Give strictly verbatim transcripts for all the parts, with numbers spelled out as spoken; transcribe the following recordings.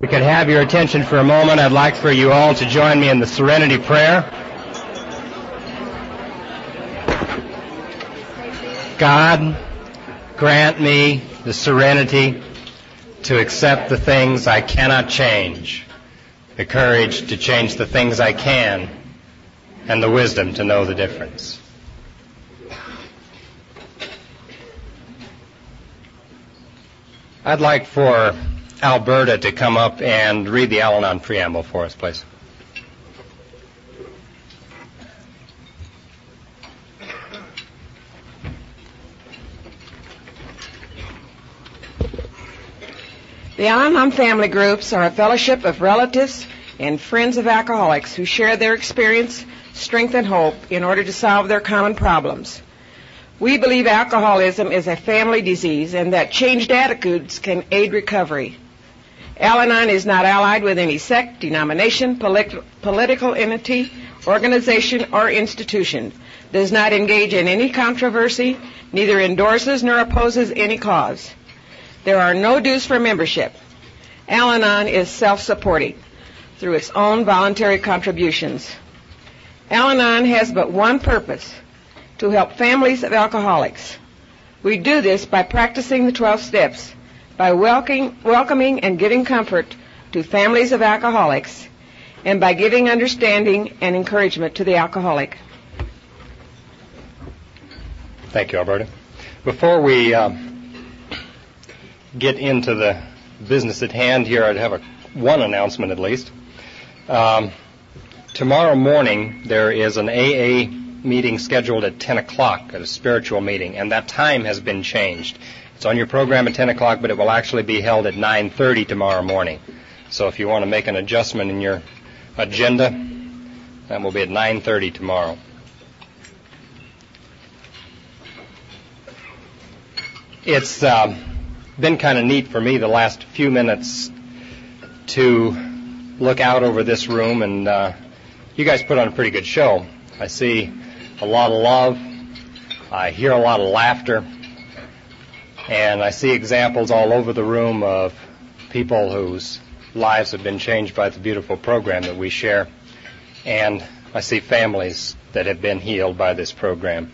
We could have your attention for a moment. I'd like for you all to join me in the Serenity Prayer. God, grant me the serenity to accept the things I cannot change, the courage to change the things I can, and the wisdom to know the difference. I'd like for Alberta to come up and read the Al-Anon preamble for us, please. The Al-Anon family groups are a fellowship of relatives and friends of alcoholics who share their experience, strength, and hope in order to solve their common problems. We believe alcoholism is a family disease and that changed attitudes can aid recovery. Al-Anon is not allied with any sect, denomination, polit- political entity, organization, or institution, does not engage in any controversy, neither endorses nor opposes any cause. There are no dues for membership. Al-Anon is self-supporting through its own voluntary contributions. Al-Anon has but one purpose, to help families of alcoholics. We do this by practicing the twelve steps, by welcoming and giving comfort to families of alcoholics, and by giving understanding and encouragement to the alcoholic. Thank you, Alberta. Before we um, get into the business at hand here, I'd have a, one announcement at least. Um, tomorrow morning, there is an A A meeting scheduled at ten o'clock, at a spiritual meeting, and that time has been changed. It's on your program at ten o'clock, but it will actually be held at nine thirty tomorrow morning. So if you want to make an adjustment in your agenda, that will be at nine thirty tomorrow. It's uh, been kind of neat for me the last few minutes to look out over this room, and uh, you guys put on a pretty good show. I see a lot of love, I hear a lot of laughter, and I see examples all over the room of people whose lives have been changed by the beautiful program that we share, and I see families that have been healed by this program.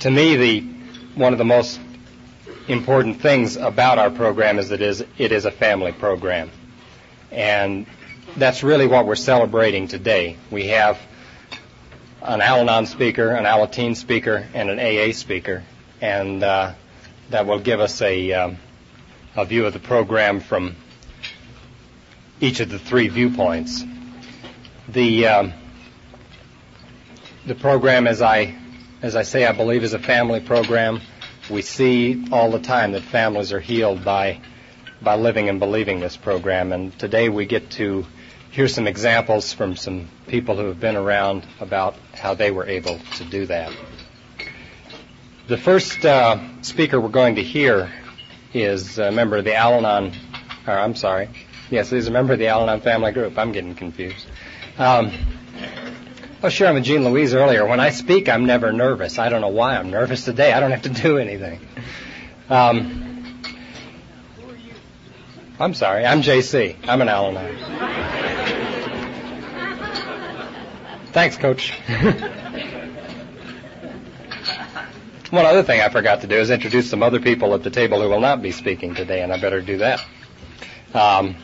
To me, the one of the most important things about our program is that it is, it is a family program, and that's really what we're celebrating today. We have an Al-Anon speaker, an Alateen speaker, and an A A speaker, and uh, that will give us a um, a view of the program from each of the three viewpoints. The um, the program, as I as I say, I believe is a family program. We see all the time that families are healed by by living and believing this program, and today we get to here's some examples from some people who have been around about how they were able to do that. The first uh, speaker we're going to hear is a member of the Al-Anon, or I'm sorry, yes, he's a member of the Al-Anon family group. I'm getting confused. Um, I was sharing with Jean Louise earlier, when I speak, I'm never nervous. I don't know why I'm nervous today. I don't have to do anything. Um, who are you? I'm sorry, I'm J C I'm an Al-Anon. Thanks, Coach. One other thing I forgot to do is introduce some other people at the table who will not be speaking today, and I better do that. Um,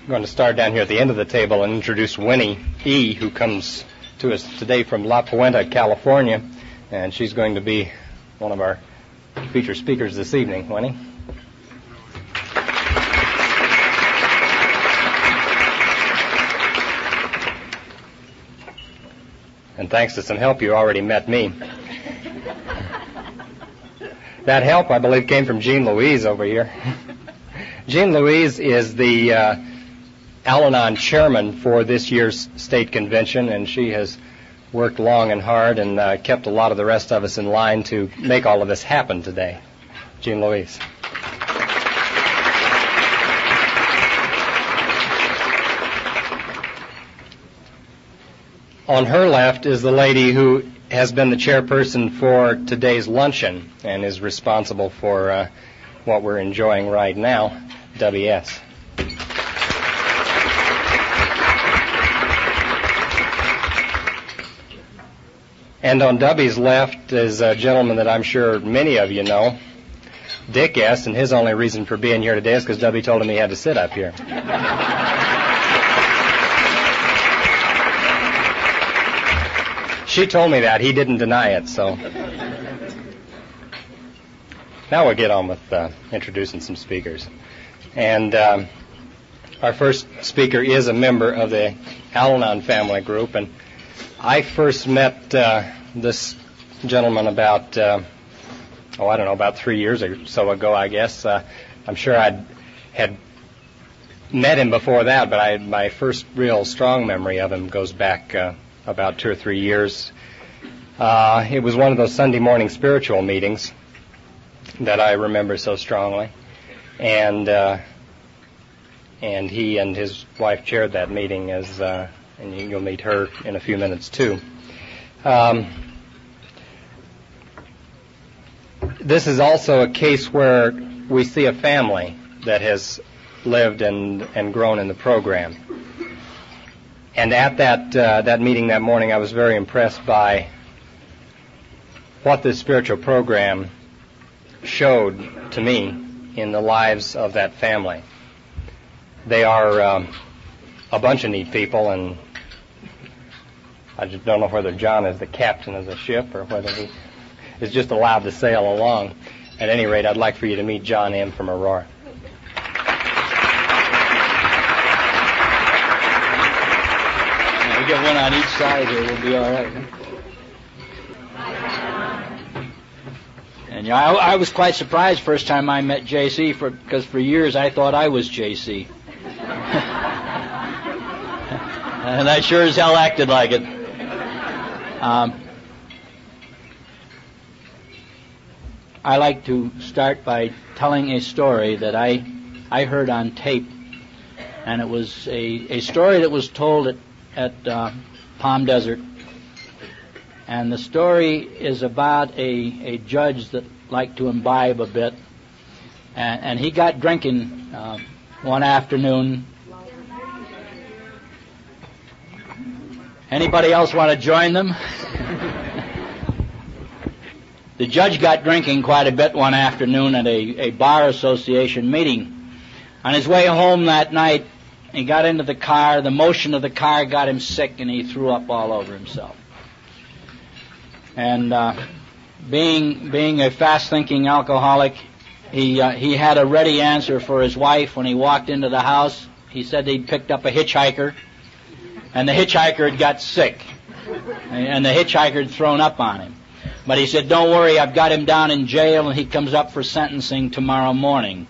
I'm going to start down here at the end of the table and introduce Winnie E., who comes to us today from La Puente, California, and she's going to be one of our featured speakers this evening. Winnie? And thanks to some help, you already met me. That help, I believe, came from Jean Louise over here. Jean Louise is the uh, Al-Anon chairman for this year's state convention, and she has worked long and hard and uh, kept a lot of the rest of us in line to make all of this happen today. Jean Louise. On her left is the lady who has been the chairperson for today's luncheon and is responsible for uh, what we're enjoying right now, W S And on Dubby's left is a gentleman that I'm sure many of you know, Dick S., and his only reason for being here today is because Dubby told him he had to sit up here. She told me that. He didn't deny it, so. Now we'll get on with uh, introducing some speakers. And um, our first speaker is a member of the Al-Anon family group, and I first met uh, this gentleman about, uh, oh, I don't know, about three years or so ago, I guess. Uh, I'm sure I had met him before that, but I, my first real strong memory of him goes back uh, about two or three years. Uh, it was one of those Sunday morning spiritual meetings that I remember so strongly. And uh, and he and his wife chaired that meeting as... Uh, And you'll meet her in a few minutes, too. Um, this is also a case where we see a family that has lived and, and grown in the program. And at that uh, that meeting that morning, I was very impressed by what this spiritual program showed to me in the lives of that family. They are um, a bunch of neat people, and I just don't know whether John is the captain of the ship or whether he is just allowed to sail along. At any rate, I'd like for you to meet John M. from Aurora. Now we get one on each side here, we'll be all right. Huh? And you know, I, I was quite surprised first time I met J C for because for years I thought I was J C. And I sure as hell acted like it. Um, I like to start by telling a story that I I heard on tape, and it was a, a story that was told at, at uh, Palm Desert. And the story is about a, a judge that liked to imbibe a bit, and, and he got drinking uh, one afternoon. Anybody else want to join them? The judge got drinking quite a bit one afternoon at a, a bar association meeting. On his way home that night, he got into the car. The motion of the car got him sick, and he threw up all over himself. And uh, being being a fast-thinking alcoholic, he uh, he had a ready answer for his wife when he walked into the house. He said he'd picked up a hitchhiker. And the hitchhiker had got sick, and the hitchhiker had thrown up on him. But he said, don't worry, I've got him down in jail, and he comes up for sentencing tomorrow morning.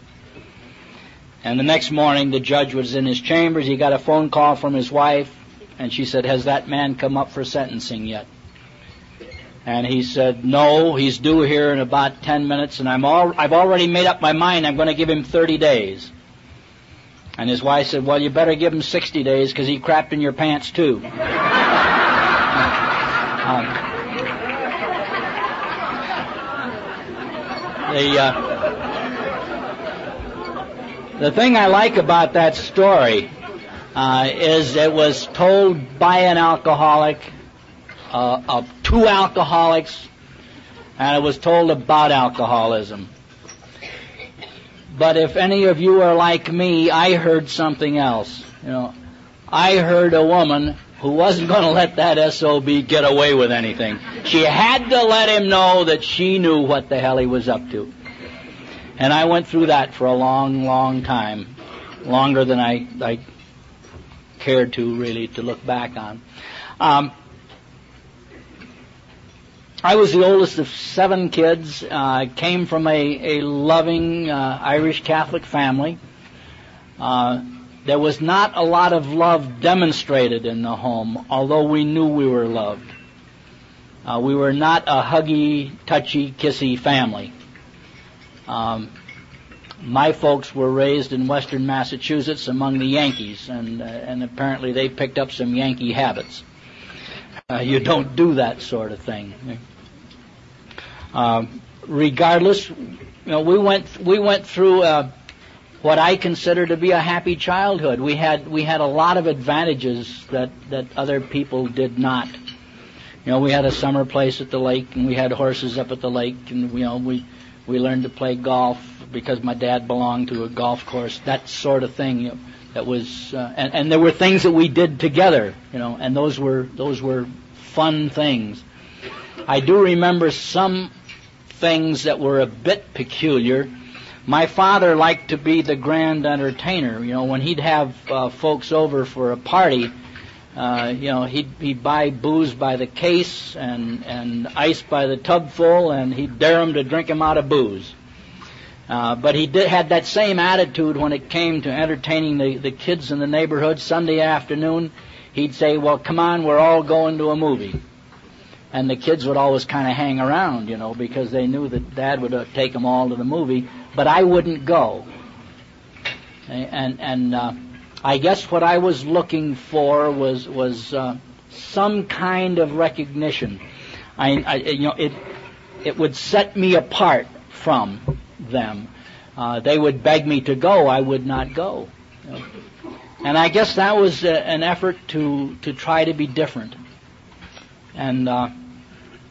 And the next morning, the judge was in his chambers. He got a phone call from his wife, and she said, has that man come up for sentencing yet? And he said, no, he's due here in about ten minutes, and I'm all, I've already made up my mind I'm going to give him thirty days. And his wife said, well, you better give him sixty days because he crapped in your pants, too. um, the, uh, the thing I like about that story uh, is it was told by an alcoholic, uh, of two alcoholics, and it was told about alcoholism. But if any of you are like me, I heard something else. You know, I heard a woman who wasn't going to let that S O B get away with anything. She had to let him know that she knew what the hell he was up to. And I went through that for a long, long time, longer than I, I cared to really to look back on. Um, I was the oldest of seven kids. I uh, came from a, a loving uh, Irish Catholic family. Uh, there was not a lot of love demonstrated in the home, although we knew we were loved. Uh, we were not a huggy, touchy, kissy family. Um, my folks were raised in Western Massachusetts among the Yankees, and, uh, and apparently they picked up some Yankee habits. Uh, you don't do that sort of thing. Uh, regardless, you know, we went we went through uh, what I consider to be a happy childhood. We had we had a lot of advantages that, that other people did not. you know, we had a summer place at the lake, and we had horses up at the lake, and, you know, we, we learned to play golf because my dad belonged to a golf course, that sort of thing, you know, that was, uh, and, and there were things that we did together, you know, and those were, those were fun things. I do remember some things that were a bit peculiar. My father liked to be the grand entertainer. You know, when he'd have uh, folks over for a party, uh, you know, he'd, he'd buy booze by the case and, and ice by the tub full, and he'd dare them to drink him out of booze. Uh, but he did, had that same attitude when it came to entertaining the, the kids in the neighborhood. Sunday afternoon, he'd say, well, come on, we're all going to a movie. And the kids would always kind of hang around, you know, because they knew that Dad would uh, take them all to the movie. But I wouldn't go. And and uh, I guess what I was looking for was was uh, some kind of recognition. I, I you know it it would set me apart from them. Uh, they would beg me to go. I would not go. You know? And I guess that was a, an effort to to try to be different. And uh,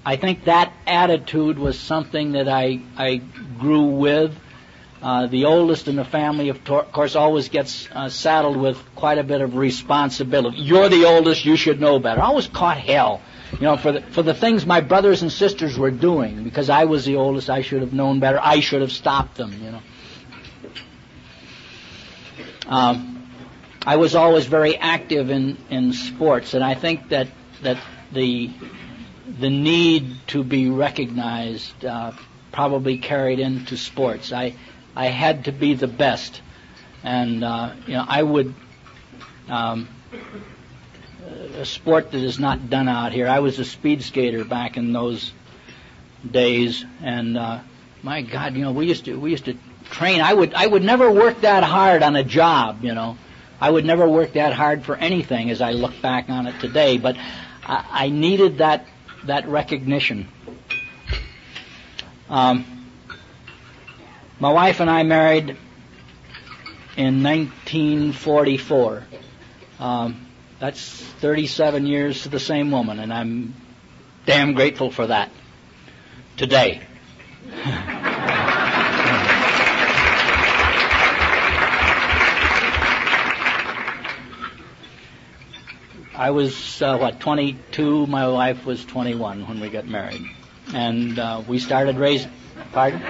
I think that attitude was something that I I grew with. Uh, the oldest in the family, of tor- course, always gets uh, saddled with quite a bit of responsibility. You're the oldest, you should know better. I always caught hell, you know, for the, for the things my brothers and sisters were doing. Because I was the oldest, I should have known better. I should have stopped them, you know. Um, I was always very active in, in sports, and I think that, that the the need to be recognized uh, probably carried into sports. I... I had to be the best, and uh, you know I would. Um, a sport that is not done out here. I was a speed skater back in those days, and uh, my God, you know we used to we used to train. I would I would never work that hard on a job, you know. I would never work that hard for anything as I look back on it today. But I, I needed that that recognition. Um, My wife and I married in nineteen forty-four. Um, that's thirty-seven years to the same woman, and I'm damn grateful for that today. I was, uh, what, twenty-two. My wife was twenty-one when we got married. And uh, we started raising... Pardon?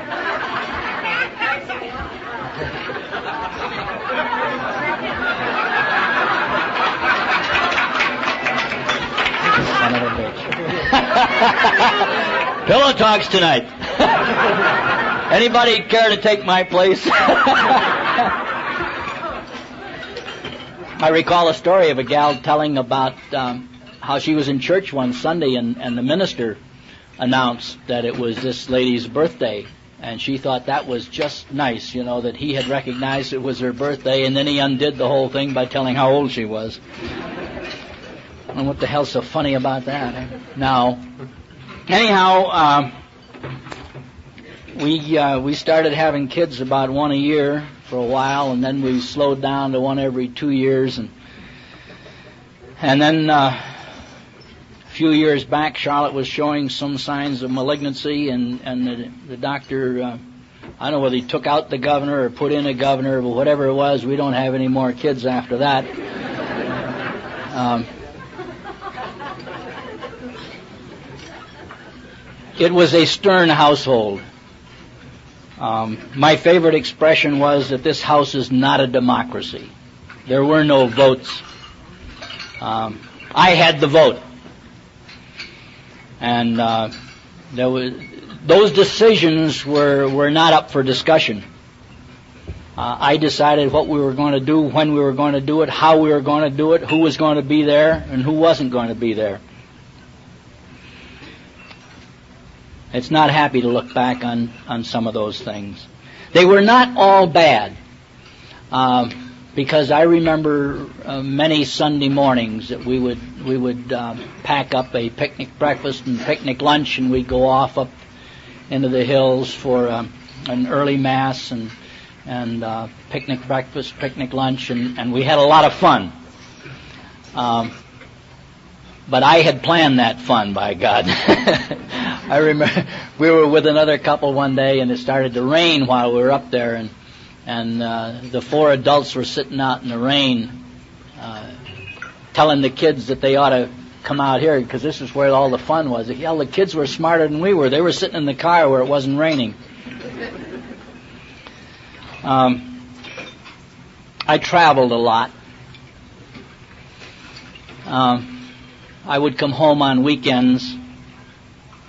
Pillow talks tonight. Anybody care to take my place? I recall a story of a gal telling about um, how she was in church one Sunday, and, and the minister announced that it was this lady's birthday, and she thought that was just nice, you know, that he had recognized it was her birthday, and then he undid the whole thing by telling how old she was. And what the hell's so funny about that? Now, anyhow, uh, we uh, we started having kids about one a year for a while, and then we slowed down to one every two years, and and then uh, a few years back, Charlotte was showing some signs of malignancy, and and the, the doctor, uh, I don't know whether he took out the governor or put in a governor, but whatever it was, we don't have any more kids after that. Um, It was a stern household. Um, my favorite expression was that this house is not a democracy. There were no votes. Um, I had the vote, and uh, there was those decisions were were not up for discussion. Uh, I decided what we were going to do, when we were going to do it, how we were going to do it, who was going to be there, and who wasn't going to be there. It's not happy to look back on, on some of those things. They were not all bad, uh, because I remember uh, many Sunday mornings that we would we would uh, pack up a picnic breakfast and picnic lunch, and we'd go off up into the hills for uh, an early mass and and uh, picnic breakfast, picnic lunch, and, and we had a lot of fun. Um, But I had planned that fun, by God. I remember we were with another couple one day, and it started to rain while we were up there, and and uh, the four adults were sitting out in the rain, uh, telling the kids that they ought to come out here because this is where all the fun was. Hell, the kids were smarter than we were. They were sitting in the car where it wasn't raining. Um, I traveled a lot. Um. I would come home on weekends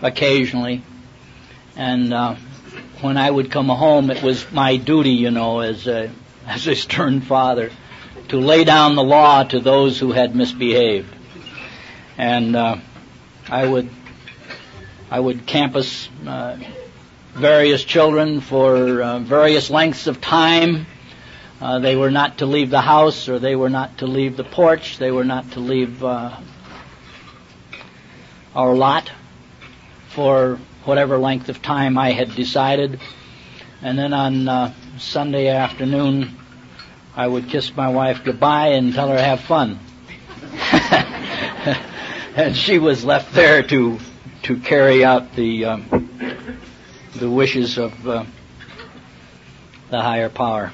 occasionally, and uh, when I would come home, it was my duty, you know, as a, as a stern father, to lay down the law to those who had misbehaved. And uh, I would I would campus uh, various children for uh, various lengths of time. Uh, they were not to leave the house, or they were not to leave the porch. They were not to leave Uh, our lot for whatever length of time I had decided. And then on uh, Sunday afternoon, I would kiss my wife goodbye and tell her, have fun. And she was left there to to carry out the um, the wishes of uh, the higher power.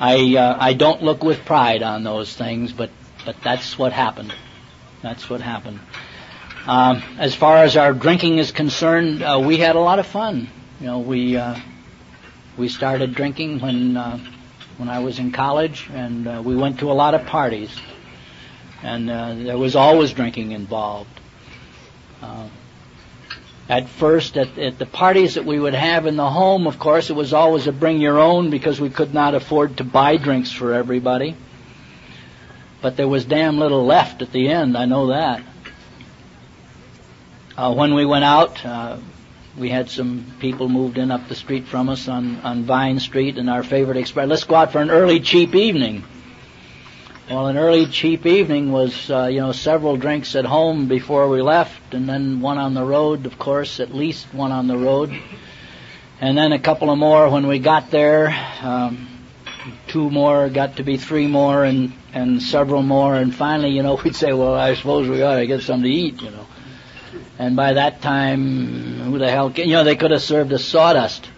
I uh, I don't look with pride on those things, but but that's what happened. That's what happened. Um, as far as our drinking is concerned, uh, we had a lot of fun. You know, we uh, we started drinking when uh, when I was in college, and uh, we went to a lot of parties, and uh, there was always drinking involved. Uh, at first, at, at the parties that we would have in the home, of course, it was always a bring your own because we could not afford to buy drinks for everybody. But there was damn little left at the end, I know that. Uh, when we went out, uh, we had some people moved in up the street from us on, on Vine Street, and our favorite expression, let's go out for an early cheap evening. Well, an early cheap evening was, uh, you know, several drinks at home before we left, and then one on the road, of course, at least one on the road. And then a couple of more when we got there. Um, two more, got to be three more, and and several more, and finally, you know, we'd say, well, I suppose we ought to get something to eat, you know. And by that time, who the hell, you know, they could have served us sawdust.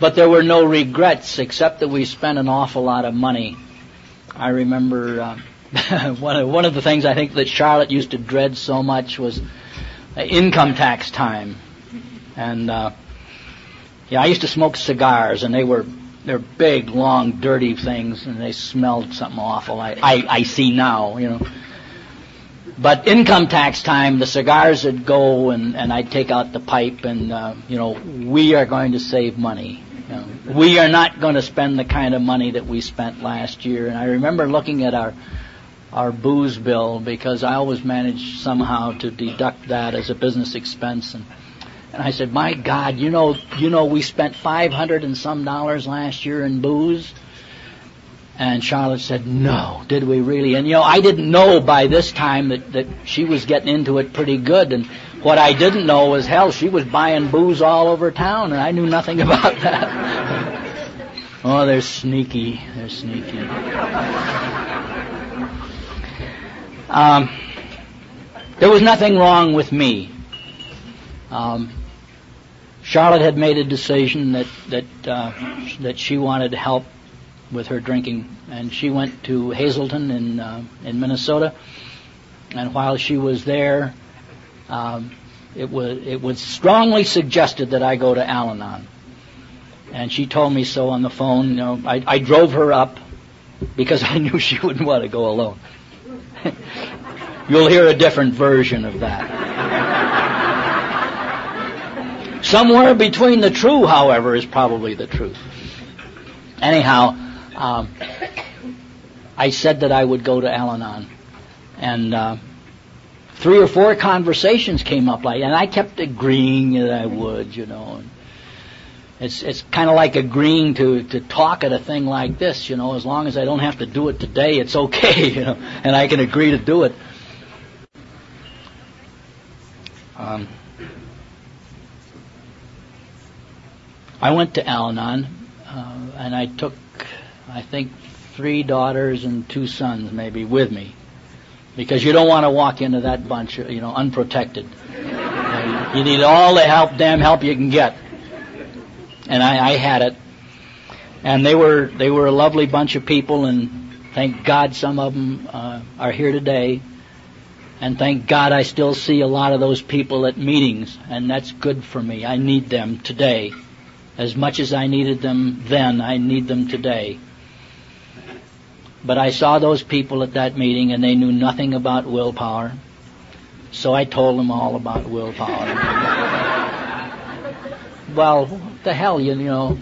But there were no regrets, except that we spent an awful lot of money. I remember uh, one, of, one of the things I think that Charlotte used to dread so much was income tax time. And, uh, yeah, I used to smoke cigars, and they were... They're big, long, dirty things, and they smelled something awful. I, I, I see now, you know. But income tax time, the cigars would go, and, and I'd take out the pipe, and, uh, you know, we are going to save money. You know. We are not going to spend the kind of money that we spent last year. And I remember looking at our our booze bill, because I always managed somehow to deduct that as a business expense, and And I said, my God, you know, you know, we spent five hundred and some dollars last year in booze. And Charlotte said, no, did we really? And, you know, I didn't know by this time that, that she was getting into it pretty good. And what I didn't know was, hell, she was buying booze all over town, and I knew nothing about that. Oh, they're sneaky. They're sneaky. Um, there was nothing wrong with me. Um, Charlotte had made a decision that that uh, that she wanted help with her drinking, and she went to Hazleton in uh, in Minnesota. And while she was there, um, it was it was strongly suggested that I go to Al-Anon, and she told me so on the phone. You know, I, I drove her up because I knew she wouldn't want to go alone. You'll hear a different version of that. Somewhere between the true, however, is probably the truth. Anyhow, um, I said that I would go to Al-Anon, and uh, three or four conversations came up like, and I kept agreeing that I would, you know. And it's it's kind of like agreeing to, to talk at a thing like this, you know. As long as I don't have to do it today, it's okay, you know, and I can agree to do it. Um. I went to Al-Anon, uh, and I took, I think, three daughters and two sons maybe with me, because you don't want to walk into that bunch, you know, unprotected. You need all the help, damn help you can get. And I, I had it. And they were they were a lovely bunch of people, and thank God some of them uh, are here today. And thank God I still see a lot of those people at meetings, and that's good for me. I need them today. As much as I needed them then, I need them today. But I saw those people at that meeting, and they knew nothing about willpower. So I told them all about willpower. Well, what the hell, you know.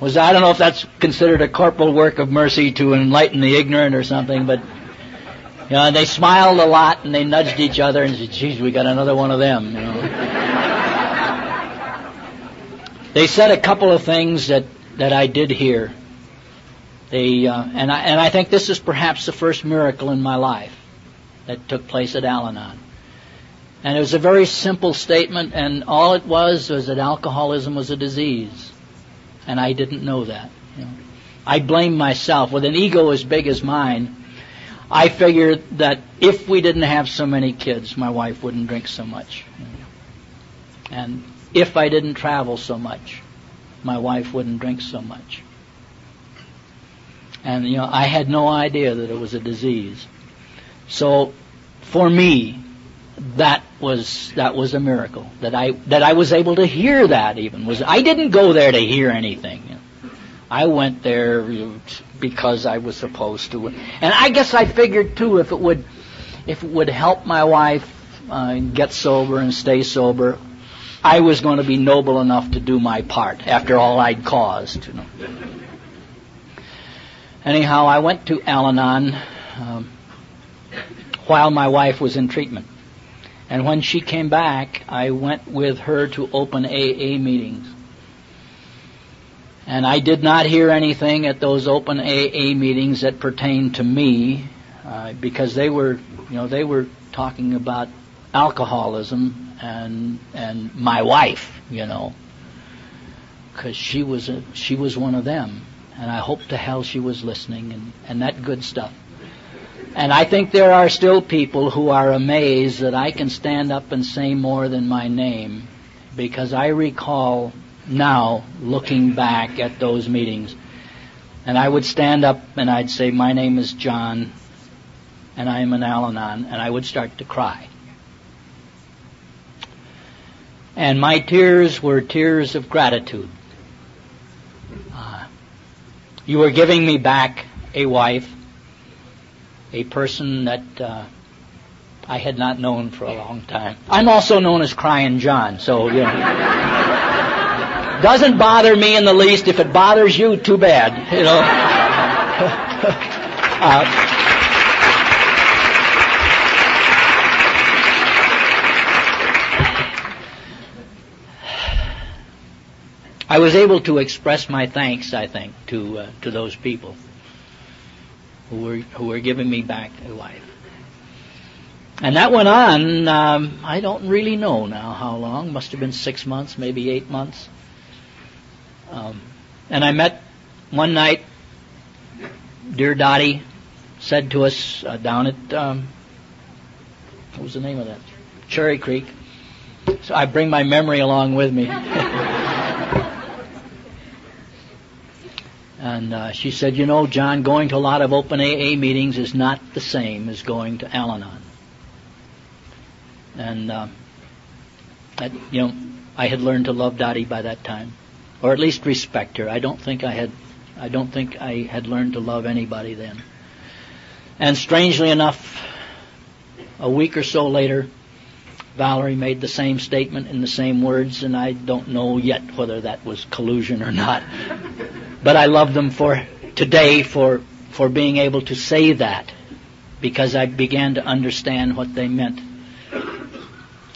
Was I don't know if that's considered a corporal work of mercy to enlighten the ignorant or something, but you know, they smiled a lot, and they nudged each other and said, geez, we got another one of them, you know. They said a couple of things that, that I did hear. They, uh, and, I, and I think this is perhaps the first miracle in my life that took place at Al-Anon. And it was a very simple statement, and all it was was that alcoholism was a disease. And I didn't know that. You know. I blame myself. With an ego as big as mine, I figured that if we didn't have so many kids, my wife wouldn't drink so much. And if I didn't travel so much, my wife wouldn't drink so much. And, you know, I had no idea that it was a disease. So, for me, that was that was a miracle. That I that I was able to hear that even. was I didn't go there to hear anything. You know. I went there because I was supposed to, and I guess I figured too, if it would, if it would help my wife uh, get sober and stay sober, I was going to be noble enough to do my part. After all I'd caused, you know. Anyhow, I went to Al-Anon um, while my wife was in treatment, and when she came back, I went with her to open A A meetings. And I did not hear anything at those open A A meetings that pertained to me, uh, because they were, you know, they were talking about alcoholism and and my wife, you know, because she was a, she was one of them, and I hope to hell she was listening and, and that good stuff. And I think there are still people who are amazed that I can stand up and say more than my name, because I recall now, looking back at those meetings, and I would stand up and I'd say, my name is John, and I am an Al-Anon, and I would start to cry. And my tears were tears of gratitude. Uh, you were giving me back a wife, a person that uh, I had not known for a long time. I'm also known as Crying John, so, you know. Doesn't bother me in the least. If it bothers you, too bad, you know. uh, I was able to express my thanks, I think, to uh, to those people who were who were giving me back a wife. And that went on. Um, I don't really know now how long. Must have been six months, maybe eight months. Um, and I met one night, dear Dottie said to us uh, down at, um, what was the name of that? Cherry Creek. So I bring my memory along with me. And uh, she said, you know, John, going to a lot of open A A meetings is not the same as going to Al-Anon. And uh, that, you know, I had learned to love Dottie by that time. Or at least respect her. I don't think I had, I don't think I had learned to love anybody then. And strangely enough, a week or so later, Valerie made the same statement in the same words, and I don't know yet whether that was collusion or not. But I love them for today for for being able to say that, because I began to understand what they meant.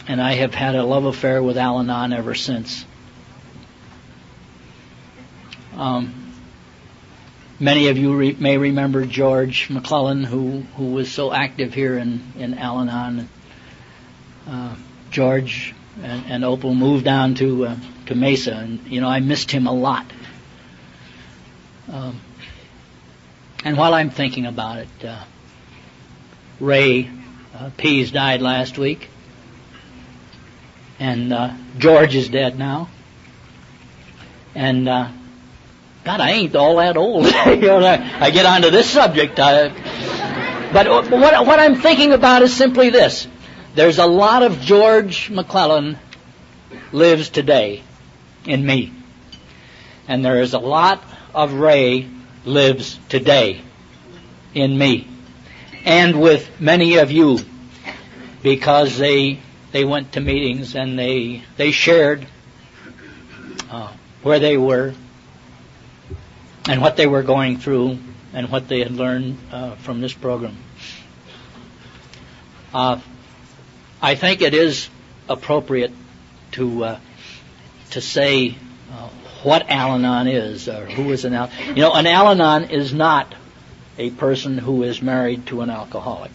And I have had a love affair with Al-Anon ever since. Um, many of you re- may remember George McClellan, who, who was so active here in, in Al-Anon. Uh, George and, and Opal moved down to uh, to Mesa, and you know I missed him a lot. Um, And while I'm thinking about it, uh, Ray uh, Pease died last week. And uh, George is dead now. And, uh, God, I ain't all that old. You know, I, I get onto this subject. I, but what, what I'm thinking about is simply this. There's a lot of George McClellan lives today in me. And there is a lot of Ray lives today in me. And with many of you, because they they went to meetings and they, they shared uh, where they were and what they were going through and what they had learned uh, from this program. Uh, I think it is appropriate to uh, to say uh, what Al-Anon is or who is an Al-Anon. You know, an Al-Anon is not a person who is married to an alcoholic.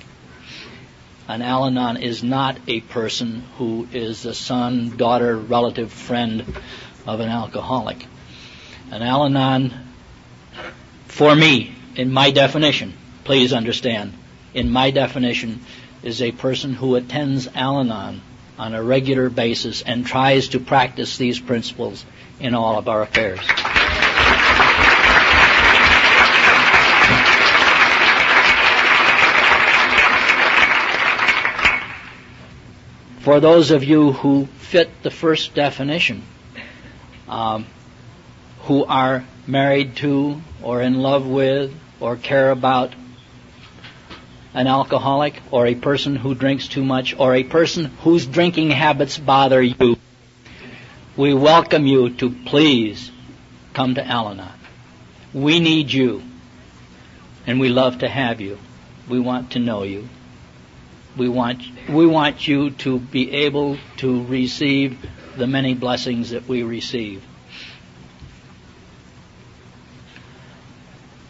An Al-Anon is not a person who is the son, daughter, relative, friend of an alcoholic. An Al-Anon, for me, in my definition, please understand, in my definition, is a person who attends Al-Anon on a regular basis and tries to practice these principles in all of our affairs. For those of you who fit the first definition, um, who are married to or in love with or care about an alcoholic or a person who drinks too much or a person whose drinking habits bother you, we welcome you to please come to Al-Anon. We need you, and we love to have you. We want to know you. We want we want you to be able to receive the many blessings that we receive.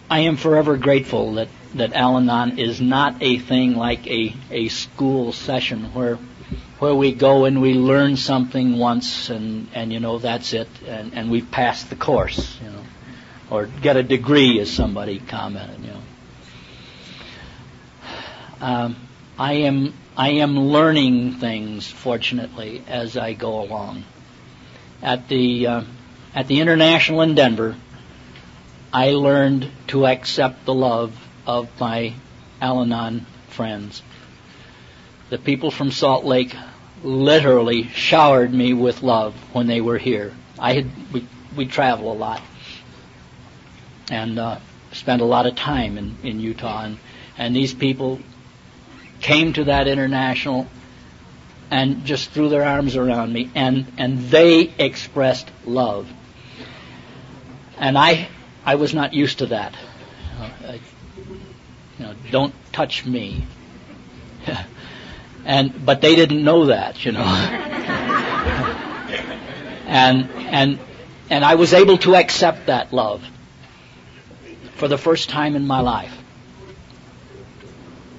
I am forever grateful that, that Al-Anon is not a thing like a, a school session where where we go and we learn something once and, and you know that's it and, and we've passed the course, you know, or get a degree as somebody commented, you know. Um, I am I am learning things, fortunately, as I go along. At the uh, at the International in Denver, I learned to accept the love of my Al-Anon friends. The people from Salt Lake literally showered me with love when they were here. I had we we travel a lot and uh, spent a lot of time in, in Utah, and, and these people came to that International and just threw their arms around me, and, and they expressed love. And I I was not used to that. Uh, I, you know, don't touch me. and but they didn't know that, you know. and and and I was able to accept that love for the first time in my life.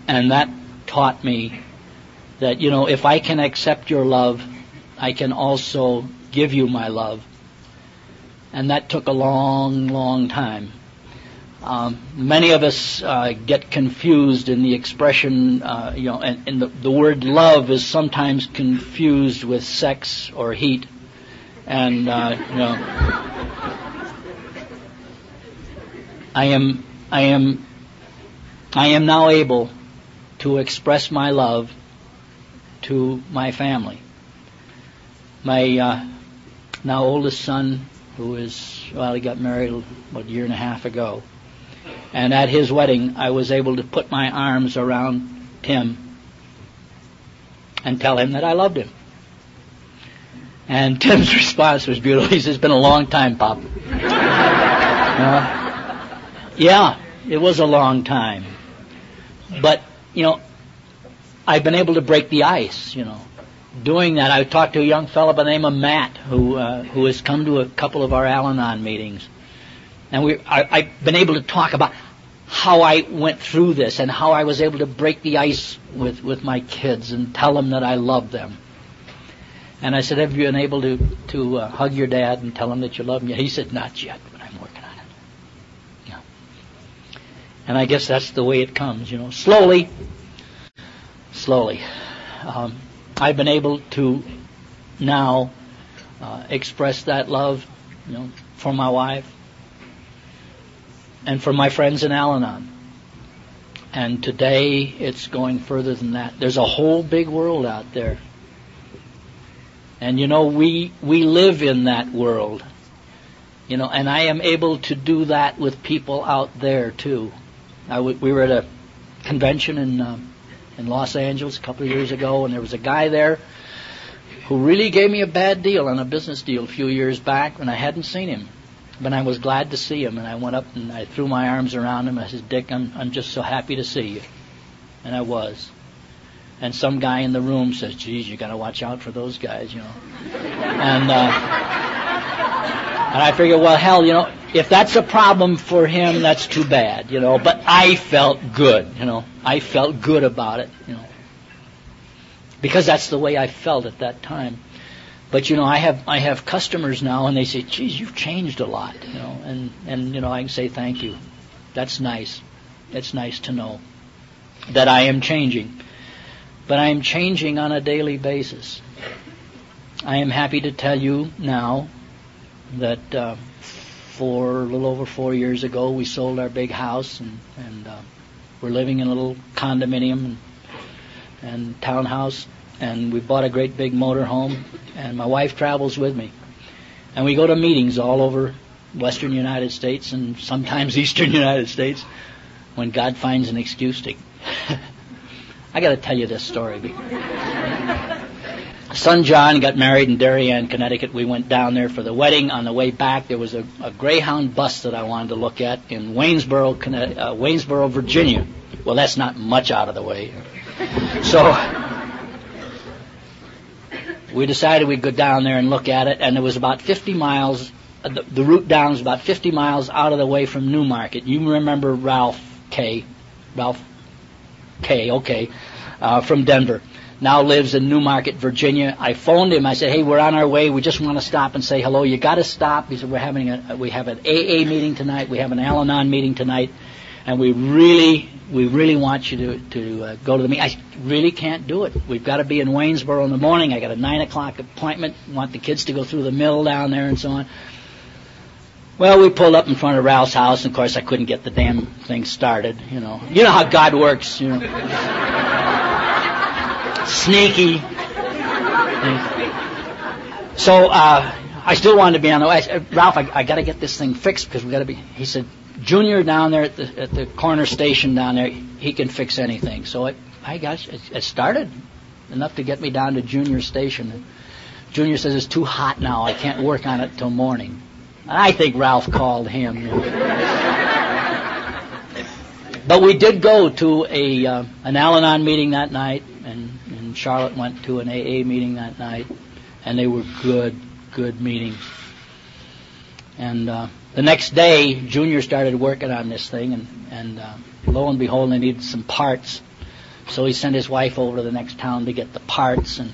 And that taught me that, you know, if I can accept your love, I can also give you my love. And that took a long, long time. Um, many of us uh, get confused in the expression, uh, you know, and, and the, the word love is sometimes confused with sex or heat. And, uh, you know, I am, I am, I am now able to express my love to my family. My uh, now oldest son, who is, well, he got married about a year and a half ago. And at his wedding, I was able to put my arms around Tim and tell him that I loved him. And Tim's response was beautiful. He says, "It's been a long time, Pop." uh, yeah, it was a long time. But you know, I've been able to break the ice, you know, doing that. I talked to a young fellow by the name of Matt who uh, who has come to a couple of our Al-Anon meetings. And we, I, I've been able to talk about how I went through this and how I was able to break the ice with, with my kids and tell them that I love them. And I said, "Have you been able to, to uh, hug your dad and tell him that you love him?" He said, "Not yet, but I'm working on it." Yeah. And I guess that's the way it comes, you know, slowly, slowly. Um, I've been able to now uh, express that love, you know, for my wife and for my friends in Al-Anon. And today it's going further than that. There's a whole big world out there. And, you know, we we live in that world. You know, and I am able to do that with people out there, too. I w- we were at a convention in uh, in Los Angeles a couple of years ago, and there was a guy there who really gave me a bad deal on a business deal a few years back, and I hadn't seen him. But I was glad to see him, and I went up and I threw my arms around him. I said, Dick, I'm, I'm just so happy to see you. And I was. And some guy in the room says, geez, you got to watch out for those guys, you know. and uh And I figured, well, hell, you know, if that's a problem for him, that's too bad, you know. But I felt good, you know. I felt good about it, you know, because that's the way I felt at that time. But, you know, I have I have customers now, and they say, geez, you've changed a lot, you know. And, and you know, I can say thank you. That's nice. It's nice to know that I am changing. But I am changing on a daily basis. I am happy to tell you now that uh, four, a little over four years ago, we sold our big house, and, and uh, we're living in a little condominium and, and townhouse, and we bought a great big motor home, and my wife travels with me. And we go to meetings all over western United States and sometimes eastern United States when God finds an excuse to... I got to tell you this story. Son John got married in Darien, Connecticut. We went down there for the wedding. On the way back, there was a, a Greyhound bus that I wanted to look at in Waynesboro, Connecticut, uh, Waynesboro, Virginia. Well, that's not much out of the way. So we decided we'd go down there and look at it, and it was about fifty miles. Uh, the, the route down was about fifty miles out of the way from Newmarket. You remember Ralph K., Ralph K., okay, uh, from Denver. Now lives in Newmarket, Virginia. I phoned him. I said, hey, we're on our way. We just want to stop and say hello. You got to stop. He said, we're having a, we have an A A meeting tonight. We have an Al-Anon meeting tonight. And we really, we really want you to, to uh, go to the meeting. I really can't do it. We've got to be in Waynesboro in the morning. I got a nine o'clock appointment. Want the kids to go through the mill down there and so on. Well, we pulled up in front of Ralph's house. And of course, I couldn't get the damn thing started. You know, you know how God works, you know. Sneaky. So uh, I still wanted to be on the way. I said, Ralph, I, I got to get this thing fixed because we got to be. He said, Junior down there at the at the corner station down there, he can fix anything. So it, I gosh, it, it started enough to get me down to Junior station. Junior says it's too hot now. I can't work on it till morning. And I think Ralph called him. You know. But we did go to a uh, an Al-Anon meeting that night. And, and Charlotte went to an A A meeting that night, and they were good, good meetings. And uh, the next day, Junior started working on this thing, and, and uh, lo and behold, they needed some parts. So he sent his wife over to the next town to get the parts. And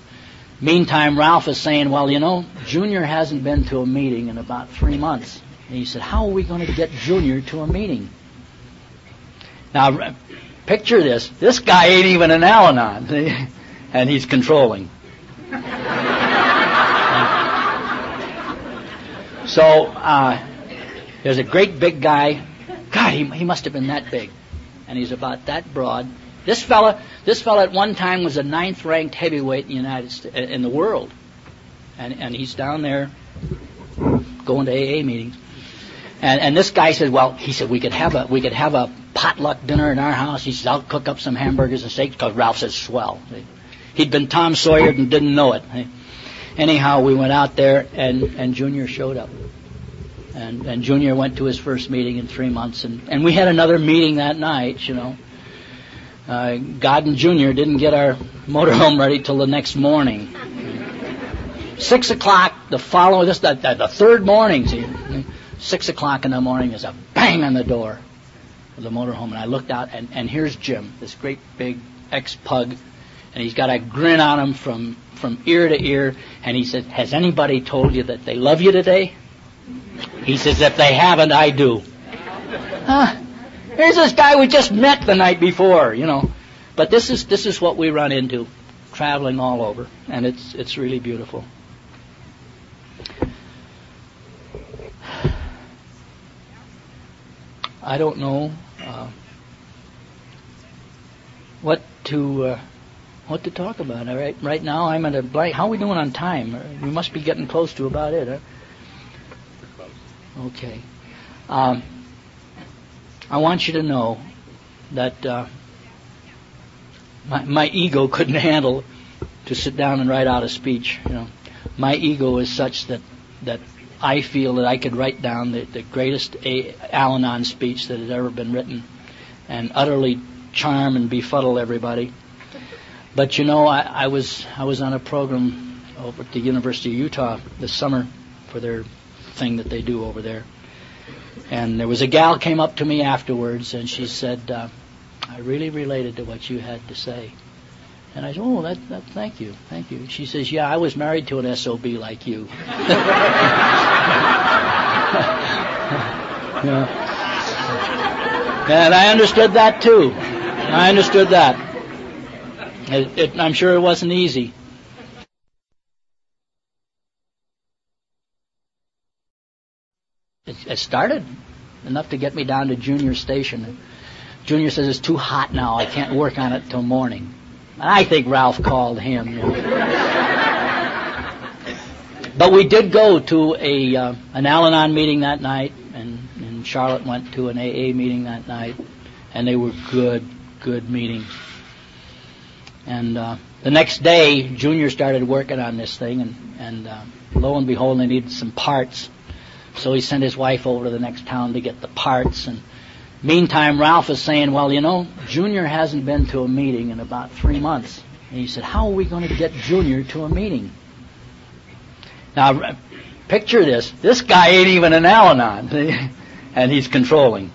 meantime, Ralph is saying, well, you know, Junior hasn't been to a meeting in about three months. And he said, how are we going to get Junior to a meeting? Now, picture this. This guy ain't even an Al-Anon, and he's controlling. So uh, there's a great big guy. God, he, he must have been that big, and he's about that broad. This fella, this fella at one time was a ninth-ranked heavyweight in the United States, in the world, and and he's down there going to A A meetings. And, and this guy said, well, he said, we could have a we could have a potluck dinner in our house. He says, I'll cook up some hamburgers and steaks, because Ralph says, swell. He'd been Tom Sawyer and didn't know it. Anyhow, we went out there, and, and Junior showed up. And, and Junior went to his first meeting in three months. And, and we had another meeting that night, you know. Uh, God and Junior didn't get our motorhome ready till the next morning. Six o'clock, the following, this the, the third morning, see. Six o'clock in the morning, there's a bang on the door of the motorhome, and I looked out, and, and here's Jim, this great big ex-pug, and he's got a grin on him from, from ear to ear, and he said, has anybody told you that they love you today? He says, if they haven't, I do. Huh? Here's this guy we just met the night before, you know. But this is this is what we run into, traveling all over, and it's it's really beautiful. I don't know uh, what to uh, what to talk about. All right, right now I'm at a blank. How are we doing on time? We must be getting close to about it. Huh? Okay. Um, I want you to know that. Uh, My, my ego couldn't handle to sit down and write out a speech. You know, my ego is such that that I feel that I could write down the, the greatest a, Al-Anon speech that has ever been written, and utterly charm and befuddle everybody. But you know, I, I was I was on a program over at the University of Utah this summer for their thing that they do over there, and there was a gal came up to me afterwards, and she said. Uh, I really related to what you had to say. And I said, oh, that, that, thank you, thank you. She says, yeah, I was married to an S O B like you. You know. And I understood that, too. I understood that. It, it, I'm sure it wasn't easy. It, it started enough to get me down to junior station. Junior says, it's too hot now. I can't work on it till morning. And I think Ralph called him. You know. But we did go to a uh, an Al-Anon meeting that night, and, and Charlotte went to an A A meeting that night, and they were good, good meetings. And uh, the next day, Junior started working on this thing, and, and uh, lo and behold, they needed some parts. So he sent his wife over to the next town to get the parts, and meantime, Ralph is saying, well, you know, Junior hasn't been to a meeting in about three months. And he said, how are we going to get Junior to a meeting? Now, picture this. This guy ain't even an Al-Anon, and he's controlling.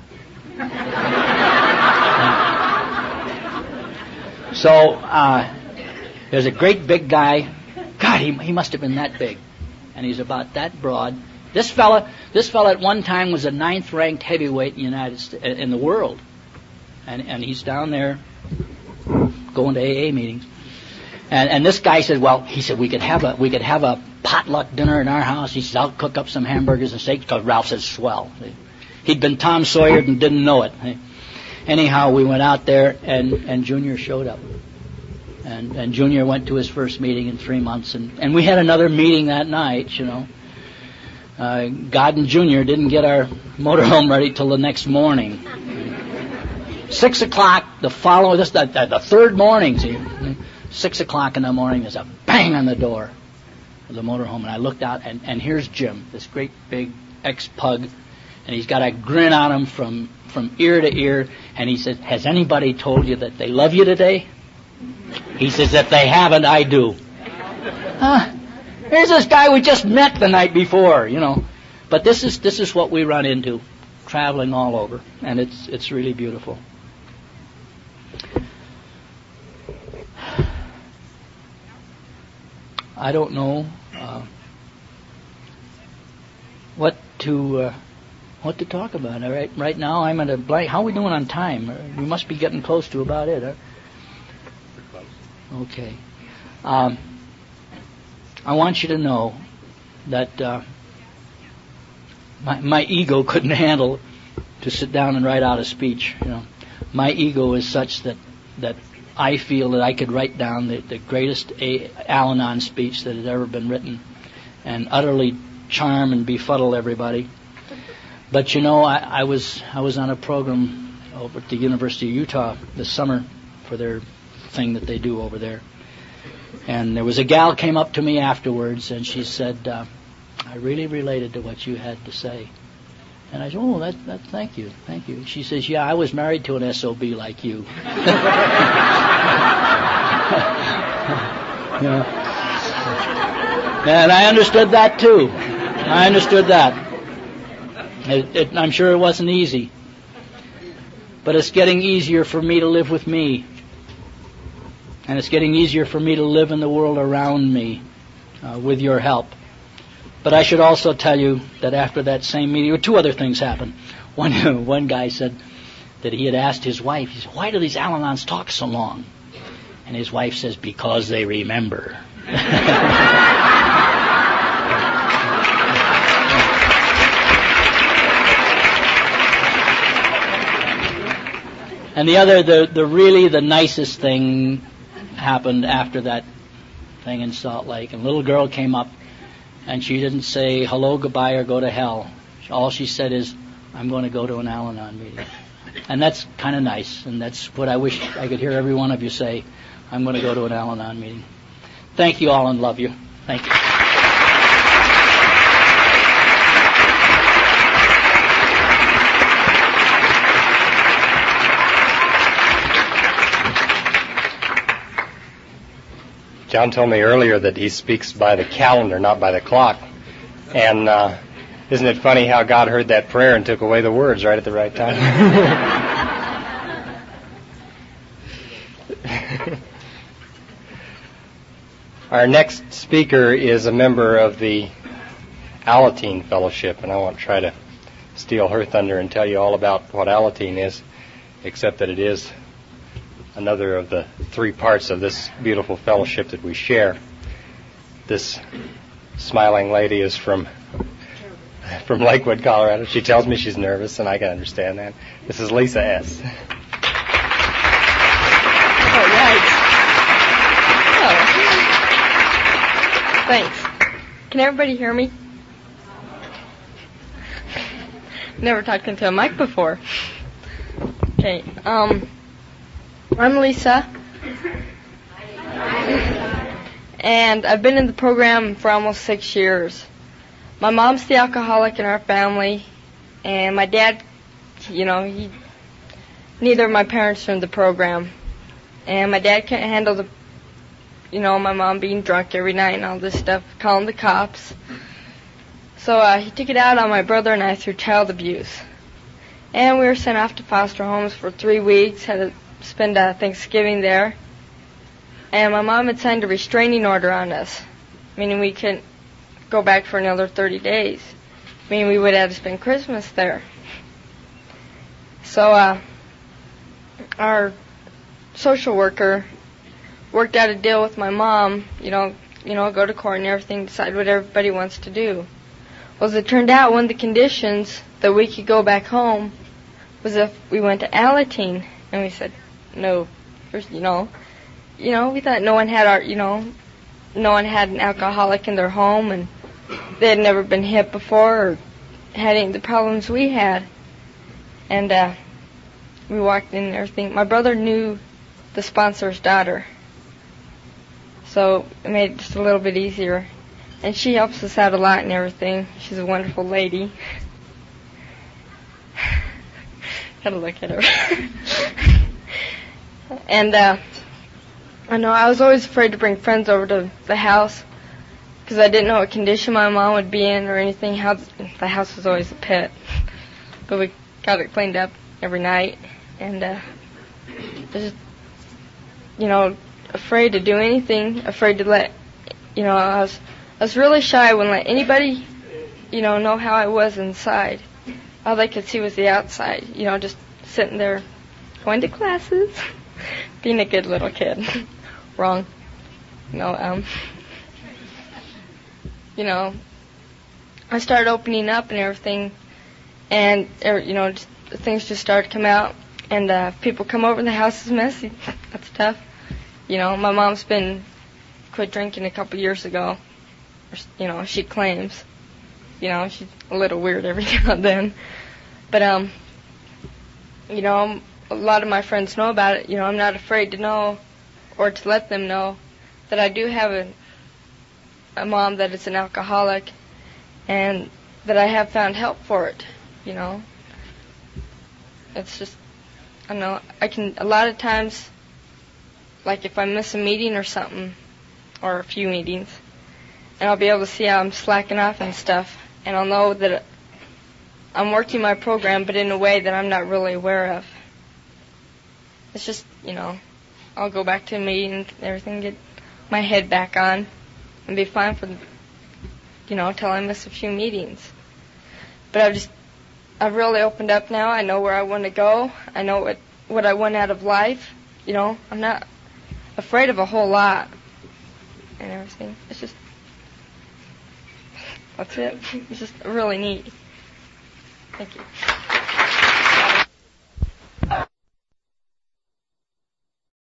So uh, there's a great big guy. God, he, he must have been that big. And he's about that broad. This fella, this fella at one time was a ninth-ranked heavyweight in the United States, in the world, and and he's down there going to A A meetings, and and this guy said, well, he said we could have a we could have a potluck dinner in our house. He says, I'll cook up some hamburgers and steaks. Because Ralph says, swell. He'd been Tom Sawyered and didn't know it. Anyhow, we went out there, and and Junior showed up, and and Junior went to his first meeting in three months, and and we had another meeting that night, you know. Uh, God and Junior didn't get our motorhome ready till the next morning. Six o'clock the following, this the, the, the third morning. See, six o'clock in the morning, there's a bang on the door of the motorhome, and I looked out, and, and here's Jim, this great big ex-pug, and he's got a grin on him from from ear to ear, and he says, "Has anybody told you that they love you today?" He says, "If they haven't, I do." Huh? Here's this guy we just met the night before, you know. But this is this is what we run into, traveling all over, and it's it's really beautiful. I don't know uh, what to uh, what to talk about. All right, right now I'm at a blank. How are we doing on time? We must be getting close to about it. Huh? Okay. Um, I want you to know that uh, my, my ego couldn't handle to sit down and write out a speech. You know, my ego is such that that I feel that I could write down the, the greatest a, Al-Anon speech that has ever been written, and utterly charm and befuddle everybody. But you know, I, I was I was on a program over at the University of Utah this summer for their thing that they do over there. And there was a gal came up to me afterwards, and she said, uh, I really related to what you had to say. And I said, oh, that, that, thank you, thank you. She says, yeah, I was married to an S O B like you. You know. And I understood that, too. I understood that. It, it, I'm sure it wasn't easy. But it's getting easier for me to live with me. And it's getting easier for me to live in the world around me uh, with your help. But I should also tell you that after that same meeting, two other things happened. One one guy said, that he had asked his wife, he said, why do these Al-Anons talk so long? And his wife says, because they remember. And the other, the, the really the nicest thing happened after that thing in Salt Lake. And a little girl came up, and she didn't say hello, goodbye, or go to hell. All she said is, I'm going to go to an Al-Anon meeting. And that's kind of nice, and that's what I wish I could hear every one of you say, I'm going to go to an Al-Anon meeting. Thank you all, and love you. Thank you. John told me earlier that he speaks by the calendar, not by the clock. And uh, isn't it funny how God heard that prayer and took away the words right at the right time? Our next speaker is a member of the Alateen Fellowship, and I won't try to steal her thunder and tell you all about what Alateen is, except that it is another of the three parts of this beautiful fellowship that we share. This smiling lady is from from Lakewood, Colorado. She tells me she's nervous, and I can understand that. This is Lisa S. All right. Oh. Thanks. Can everybody hear me? Never talked into a mic before. Okay. Um. I'm Lisa, and I've been in the program for almost six years. My mom's the alcoholic in our family, and my dad, you know, he, neither of my parents are in the program. And my dad can't handle the, you know, my mom being drunk every night and all this stuff, calling the cops. So uh, he took it out on my brother and I through child abuse. And we were sent off to foster homes for three weeks, had a spend uh, Thanksgiving there, and my mom had signed a restraining order on us, meaning we couldn't go back for another thirty days, meaning we would have to spend Christmas there. So uh, our social worker worked out a deal with my mom, you know, you know, go to court and everything, decide what everybody wants to do. Well, as it turned out, one of the conditions that we could go back home was if we went to Alateen, and we said, No, you know, you know, we thought no one had our, you know, no one had an alcoholic in their home, and they had never been hit before or had any of the problems we had. And uh, we walked in and everything. My brother knew the sponsor's daughter, so it made it just a little bit easier. And she helps us out a lot and everything. She's a wonderful lady. Gotta look at her. And uh, I know I was always afraid to bring friends over to the house because I didn't know what condition my mom would be in or anything. How the house was always a pit, but we got it cleaned up every night, and uh, just you know, afraid to do anything, afraid to let you know. I was I was really shy. I wouldn't let anybody you know know how I was inside. All they could see was the outside. You know, just sitting there going to classes. Being a good little kid. Wrong. No, um, you know, I started opening up and everything, and, er, you know, just, things just started to come out, and uh, people come over and the house is messy. That's tough. You know, my mom's been, quit drinking a couple years ago, or, you know, she claims. You know, she's a little weird every now and then. But, um, you know, a lot of my friends know about it. You know, I'm not afraid to know or to let them know that I do have a, a mom that is an alcoholic and that I have found help for it, you know. It's just, I don't know, I can, a lot of times, like if I miss a meeting or something, or a few meetings, and I'll be able to see how I'm slacking off and stuff, and I'll know that I'm working my program, but in a way that I'm not really aware of. It's just, you know, I'll go back to a meeting and everything, get my head back on, and be fine for, you know, till I miss a few meetings. But I've just, I've really opened up now. I know where I want to go. I know what, what I want out of life. You know, I'm not afraid of a whole lot and everything. It's just, that's it. It's just really neat. Thank you.